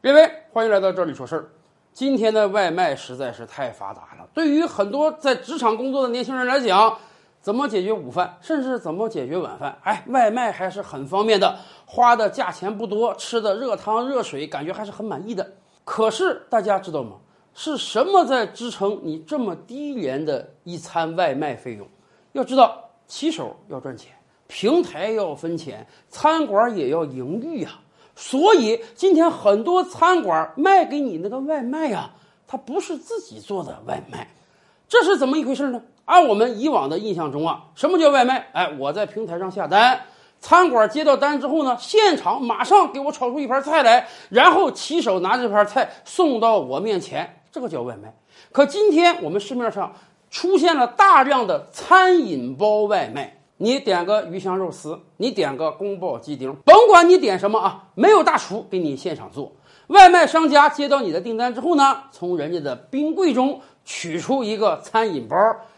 别为，欢迎来到这里说事儿。今天的外卖实在是太发达了，对于很多在职场工作的年轻人来讲，怎么解决午饭，甚至怎么解决晚饭，外卖还是很方便的，花的价钱不多，吃的热汤热水，感觉还是很满意的。可是大家知道吗？是什么在支撑你这么低廉的一餐外卖费用？要知道，骑手要赚钱，平台要分钱，餐馆也要盈利呀。所以今天很多餐馆卖给你那个外卖啊，它不是自己做的外卖。这是怎么一回事呢？按我们以往的印象中啊，什么叫外卖？我在平台上下单，餐馆接到单之后呢，现场马上给我炒出一盘菜来，然后骑手拿这盘菜送到我面前，这个叫外卖。可今天我们市面上出现了大量的餐饮包外卖，你点个鱼香肉丝，你点个宫保鸡丁，甭管你点什么啊，没有大厨给你现场做。外卖商家接到你的订单之后呢，从人家的冰柜中取出一个餐饮包，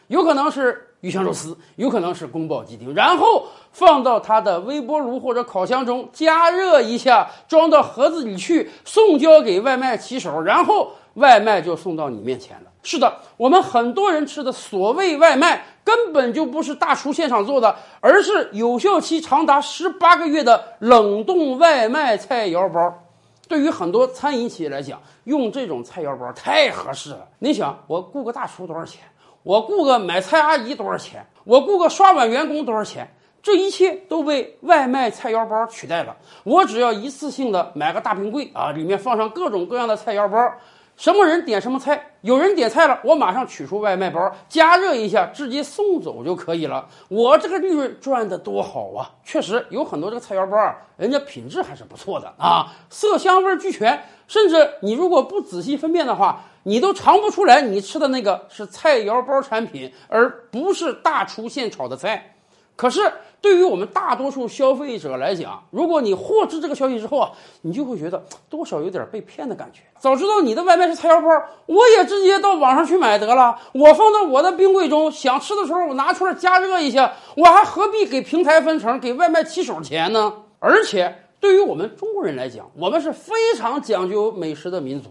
有可能是鱼香肉丝，有可能是宫保鸡丁，然后放到他的微波炉或者烤箱中加热一下，装到盒子里去，送交给外卖骑手，然后外卖就送到你面前了。是的，我们很多人吃的所谓外卖根本就不是大厨现场做的，而是有效期长达18个月的冷冻外卖菜肴包。对于很多餐饮企业来讲，用这种菜肴包太合适了。你想，我雇个大厨多少钱？我雇个买菜阿姨多少钱？我雇个刷碗员工多少钱？这一切都被外卖菜肴包取代了。我只要一次性的买个大冰柜啊，里面放上各种各样的菜肴包，什么人点什么菜，有人点菜了，我马上取出外卖包，加热一下，直接送走就可以了。我这个利润赚得多好啊！确实有很多这个菜肴包啊，人家品质还是不错的啊，色香味俱全，甚至你如果不仔细分辨的话，你都尝不出来你吃的那个是菜肴包产品，而不是大厨现炒的菜。可是对于我们大多数消费者来讲，如果你获知这个消息之后啊，你就会觉得多少有点被骗的感觉。早知道你的外卖是菜肴包，我也直接到网上去买得了，我放到我的冰柜中，想吃的时候我拿出来加热一下，我还何必给平台分成，给外卖骑手钱呢？而且对于我们中国人来讲，我们是非常讲究美食的民族。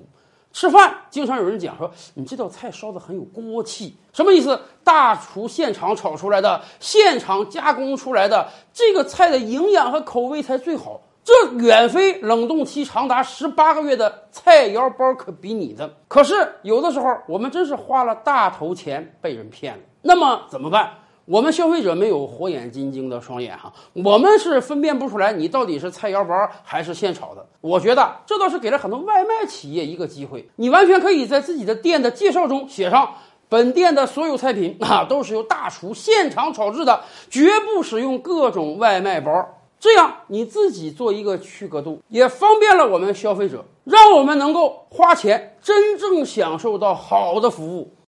吃饭经常有人讲说，你这道菜烧的很有锅气，什么意思？大厨现场炒出来的，现场加工出来的，这个菜的营养和口味才最好，这远非冷冻期长达18个月的菜肴包可比拟的。可是有的时候我们真是花了大头钱被人骗了，那么怎么办？我们消费者没有火眼金睛的双眼啊，我们是分辨不出来你到底是菜肴包还是现炒的。我觉得这倒是给了很多外卖企业一个机会，你完全可以在自己的店的介绍中写上，本店的所有菜品都是由大厨现场炒制的，绝不使用各种外卖包。这样你自己做一个区隔度，也方便了我们消费者，让我们能够花钱真正享受到好的服务。